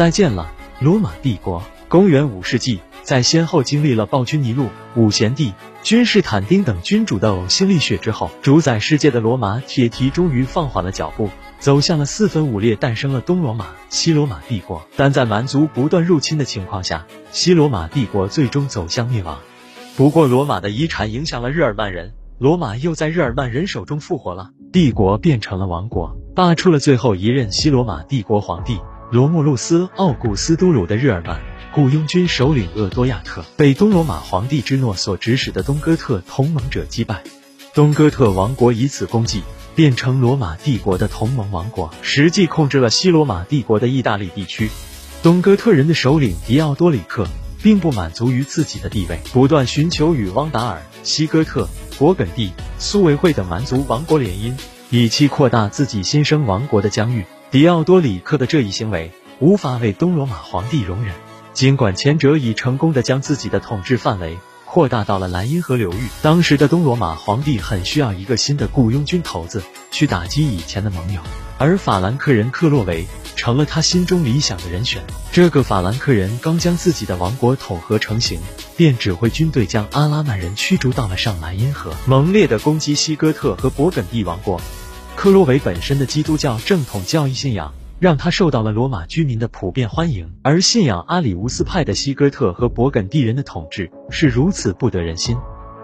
再见了，罗马帝国。公元5世纪，在先后经历了暴君尼禄、五贤帝、君士坦丁等君主的呕心沥血之后，主宰世界的罗马铁蹄终于放缓了脚步，走向了四分五裂，诞生了东罗马、西罗马帝国。但在蛮族不断入侵的情况下，西罗马帝国最终走向灭亡。不过，罗马的遗产影响了日耳曼人，罗马又在日耳曼人手中复活了，帝国变成了王国。罢黜了最后一任西罗马帝国皇帝罗慕路斯·奥古斯都鲁的日耳曼雇佣军首领厄多亚特被东罗马皇帝芝诺所指使的东哥特同盟者击败，东哥特王国以此功绩变成罗马帝国的同盟王国，实际控制了西罗马帝国的意大利地区。东哥特人的首领狄奥多里克并不满足于自己的地位，不断寻求与汪达尔、西哥特、勃艮第、苏维惠等蛮族王国联姻，以期扩大自己新生王国的疆域。狄奥多里克的这一行为无法为东罗马皇帝容忍，尽管前者已成功地将自己的统治范围扩大到了莱茵河流域，当时的东罗马皇帝很需要一个新的雇佣军头子去打击以前的盟友，而法兰克人克洛维成了他心中理想的人选。这个法兰克人刚将自己的王国统合成型，便指挥军队将阿拉曼人驱逐到了上莱茵河，猛烈地攻击西哥特和勃艮第王国。克洛维本身的基督教正统教义信仰让他受到了罗马居民的普遍欢迎，而信仰阿里乌斯派的西哥特和勃艮第人的统治是如此不得人心。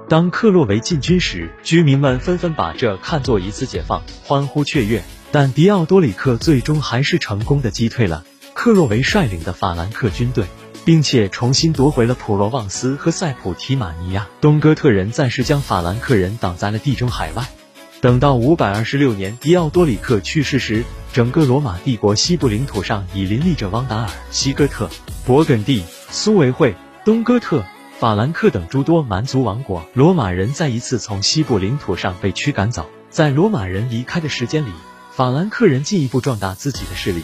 当克洛维进军时，居民们纷纷把这看作一次解放，欢呼雀跃。但狄奥多里克最终还是成功地击退了克洛维率领的法兰克军队，并且重新夺回了普罗旺斯和塞普提马尼亚。东哥特人暂时将法兰克人挡在了地中海外。等到526年狄奥多里克去世时，整个罗马帝国西部领土上已林立着汪达尔、西哥特、勃艮第、苏维惠、东哥特、法兰克等诸多蛮族王国。罗马人再一次从西部领土上被驱赶走。在罗马人离开的时间里，法兰克人进一步壮大自己的势力。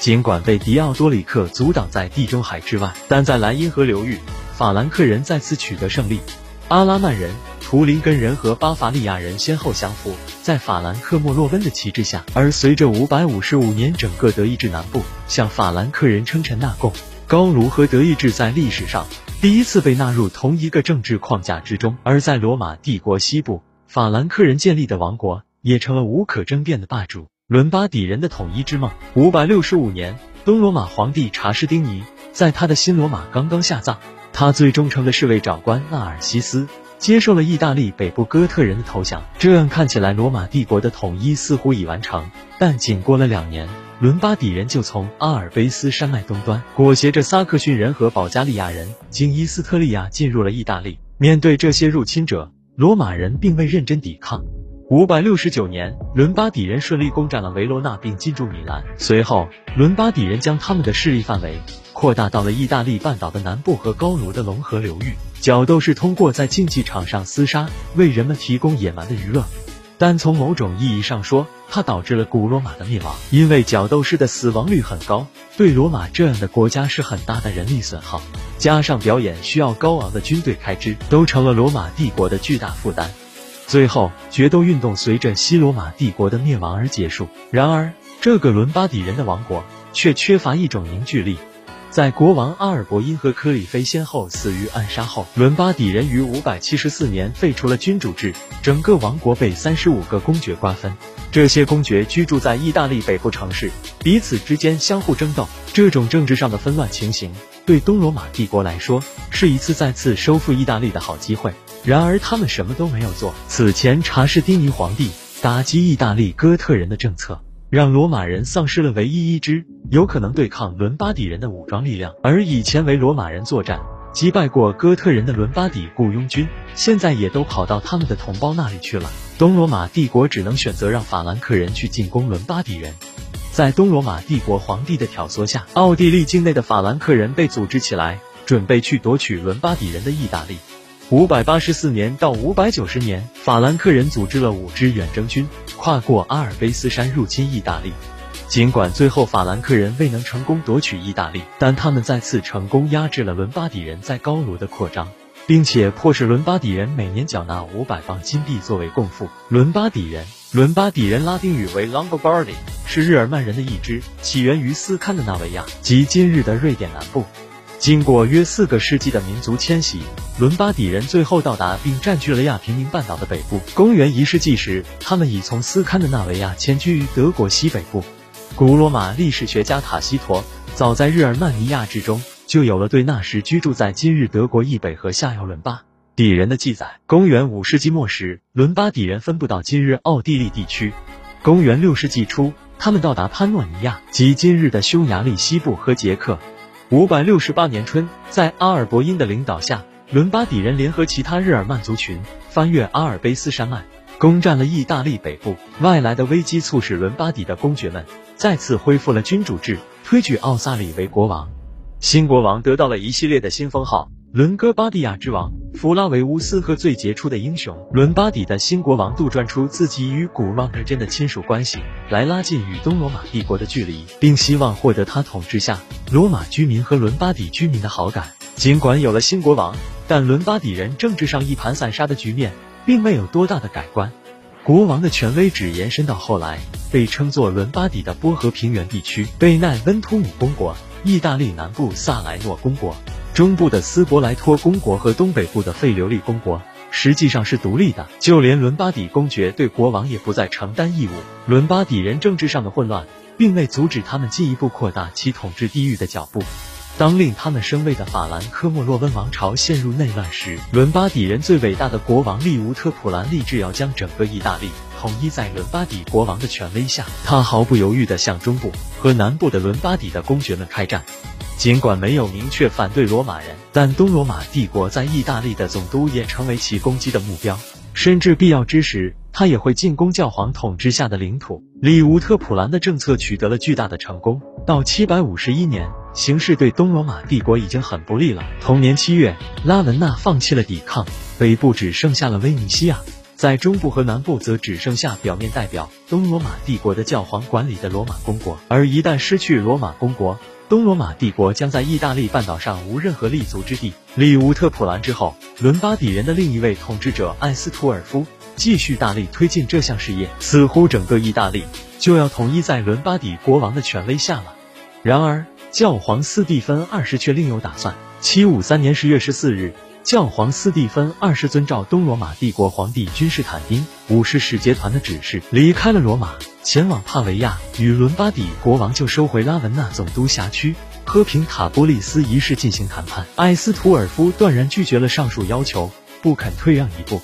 尽管被狄奥多里克阻挡在地中海之外，但在莱茵河流域，法兰克人再次取得胜利。阿拉曼人、图林根人和巴伐利亚人先后降服在法兰克莫洛温的旗帜下，而随着555年整个德意志南部向法兰克人称臣纳贡，高卢和德意志在历史上第一次被纳入同一个政治框架之中。而在罗马帝国西部，法兰克人建立的王国也成了无可争辩的霸主。伦巴底人的统一之梦。565年，东罗马皇帝查士丁尼在他的新罗马刚刚下葬，他最忠诚的侍卫长官纳尔西斯接受了意大利北部哥特人的投降。这样看起来，罗马帝国的统一似乎已完成，但仅过了2年，伦巴底人就从阿尔卑斯山脉东端裹挟着萨克逊人和保加利亚人经伊斯特利亚进入了意大利。面对这些入侵者，罗马人并未认真抵抗。569年，伦巴底人顺利攻占了维罗纳并进驻米兰，随后伦巴底人将他们的势力范围扩大到了意大利半岛的南部和高卢的龙河流域。角斗士通过在竞技场上厮杀为人们提供野蛮的娱乐，但从某种意义上说，它导致了古罗马的灭亡，因为角斗士的死亡率很高，对罗马这样的国家是很大的人力损耗，加上表演需要高昂的军队开支，都成了罗马帝国的巨大负担。最后，决斗运动随着西罗马帝国的灭亡而结束。然而，这个伦巴底人的王国却缺乏一种凝聚力。在国王阿尔伯因和科里菲先后死于暗杀后，伦巴底人于574年废除了君主制，整个王国被35个公爵瓜分。这些公爵居住在意大利北部城市，彼此之间相互争斗。这种政治上的纷乱情形，对东罗马帝国来说，是一次再次收复意大利的好机会。然而，他们什么都没有做。此前，查士丁尼皇帝打击意大利哥特人的政策，让罗马人丧失了唯一一支有可能对抗伦巴底人的武装力量，而以前为罗马人作战击败过哥特人的伦巴底雇佣军，现在也都跑到他们的同胞那里去了。东罗马帝国只能选择让法兰克人去进攻伦巴底人。在东罗马帝国皇帝的挑唆下，奥地利境内的法兰克人被组织起来，准备去夺取伦巴底人的意大利。584年到590年，法兰克人组织了5支远征军，跨过阿尔卑斯山入侵意大利。尽管最后法兰克人未能成功夺取意大利，但他们再次成功压制了伦巴底人在高卢的扩张。并且迫使伦巴第人每年缴纳500磅金币作为贡赋。伦巴第人拉丁语为 Longobardi， 是日耳曼人的一支，起源于斯堪的纳维亚及今日的瑞典南部。经过约4个世纪的民族迁徙，伦巴第人最后到达并占据了亚平宁半岛的北部。公元1世纪时，他们已从斯堪的纳维亚迁居于德国西北部。古罗马历史学家塔西佗早在日耳曼尼亚之中就有了对那时居住在今日德国以北和下游伦巴第人的记载。公元5世纪末时，伦巴第人分布到今日奥地利地区。公元6世纪初，他们到达潘诺尼亚及今日的匈牙利西部和捷克。568年春，在阿尔伯因的领导下，伦巴第人联合其他日耳曼族群，翻越阿尔卑斯山脉，攻占了意大利北部。外来的危机促使伦巴第的公爵们再次恢复了君主制，推举奥萨里为国王。新国王得到了一系列的新封号：伦哥巴第亚之王、弗拉维乌斯和最杰出的英雄。伦巴第的新国王杜撰出自己与古罗马之间的亲属关系，来拉近与东罗马帝国的距离，并希望获得他统治下罗马居民和伦巴第居民的好感。尽管有了新国王，但伦巴第人政治上一盘散沙的局面并没有多大的改观。国王的权威只延伸到后来被称作伦巴第的波河平原地区、贝奈温图姆公国、意大利南部萨莱诺公国、中部的斯伯莱托公国和东北部的费留利公国，实际上是独立的。就连伦巴第公爵对国王也不再承担义务。伦巴第人政治上的混乱并未阻止他们进一步扩大其统治地域的脚步。当令他们生畏的法兰科莫洛温王朝陷入内乱时，伦巴第人最伟大的国王利乌特普兰立志要将整个意大利统一在伦巴第国王的权威下。他毫不犹豫地向中部和南部的伦巴第的公爵们开战。尽管没有明确反对罗马人，但东罗马帝国在意大利的总督也成为其攻击的目标，甚至必要之时，他也会进攻教皇统治下的领土。利乌特普兰的政策取得了巨大的成功。到751年，形势对东罗马帝国已经很不利了。同年7月，拉文纳放弃了抵抗，北部只剩下了威尼西亚，在中部和南部则只剩下表面代表东罗马帝国的教皇管理的罗马公国。而一旦失去罗马公国，东罗马帝国将在意大利半岛上无任何立足之地。利乌特普兰之后，伦巴第人的另一位统治者艾斯图尔夫继续大力推进这项事业，似乎整个意大利就要统一在伦巴第国王的权威下了。然而，教皇斯蒂芬20却另有打算。753年10月14日，教皇斯蒂芬20遵照东罗马帝国皇帝君士坦丁50使节团的指示，离开了罗马，前往帕维亚，与伦巴第国王就收回拉文纳总督辖区和平塔波利斯一事进行谈判。埃斯图尔夫断然拒绝了上述要求，不肯退让一步。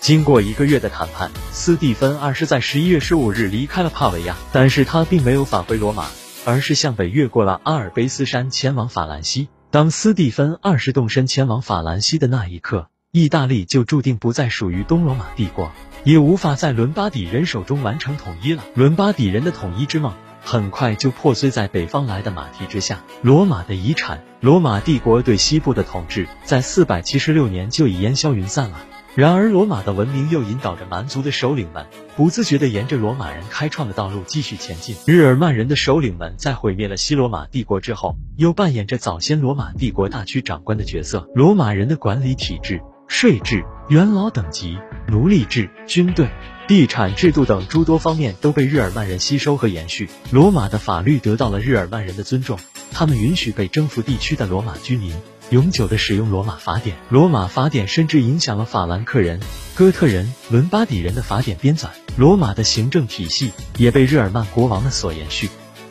经过1个月的谈判，斯蒂芬20在11月15日离开了帕维亚，但是他并没有返回罗马，而是向北越过了阿尔卑斯山前往法兰西。当斯蒂芬20动身前往法兰西的那一刻，意大利就注定不再属于东罗马帝国，也无法在伦巴第人手中完成统一了。伦巴第人的统一之梦很快就破碎在北方来的马蹄之下。罗马的遗产，罗马帝国对西部的统治在476年就已烟消云散了。然而，罗马的文明又引导着蛮族的首领们不自觉地沿着罗马人开创的道路继续前进。日耳曼人的首领们在毁灭了西罗马帝国之后，又扮演着早先罗马帝国大区长官的角色。罗马人的管理体制、税制、元老等级、奴隶制、军队、地产制度等诸多方面都被日耳曼人吸收和延续。罗马的法律得到了日耳曼人的尊重，他们允许被征服地区的罗马居民永久地使用罗马法典。罗马法典甚至影响了法兰克人、哥特人、伦巴第人的法典编纂。罗马的行政体系也被日耳曼国王们所延续。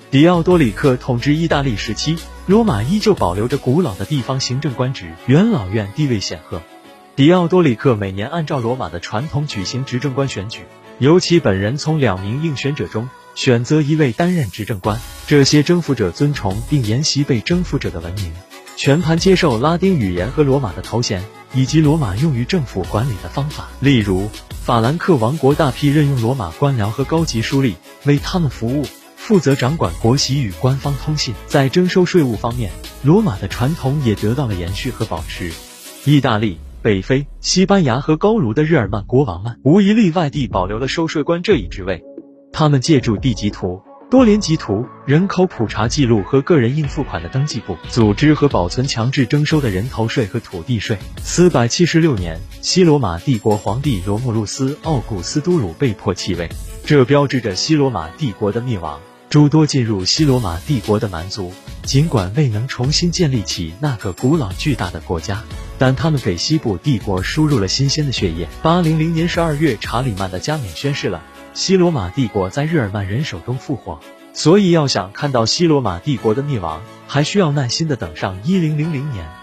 迪奥多里克统治意大利时期，罗马依旧保留着古老的地方行政官职，元老院地位显赫。迪奥多里克每年按照罗马的传统举行执政官选举，由其本人从2名应选者中选择1位担任执政官。这些征服者尊崇并沿袭被征服者的文明，全盘接受拉丁语言和罗马的头衔以及罗马用于政府管理的方法。例如，法兰克王国大批任用罗马官僚和高级书吏为他们服务，负责掌管国玺与官方通信。在征收税务方面，罗马的传统也得到了延续和保持。意大利、北非、西班牙和高卢的日耳曼国王们无一例外地保留了收税官这一职位，他们借助地级图、多联集图、人口普查记录和个人应付款的登记簿，组织和保存强制征收的人头税和土地税。476年，西罗马帝国皇帝罗慕路斯·奥古斯都鲁被迫继位，这标志着西罗马帝国的灭亡。诸多进入西罗马帝国的蛮族，尽管未能重新建立起那个古老巨大的国家，但他们给西部帝国输入了新鲜的血液。800年12月，查理曼的加冕宣誓了西罗马帝国在日耳曼人手中复活。所以要想看到西罗马帝国的灭亡，还需要耐心地等上1000年。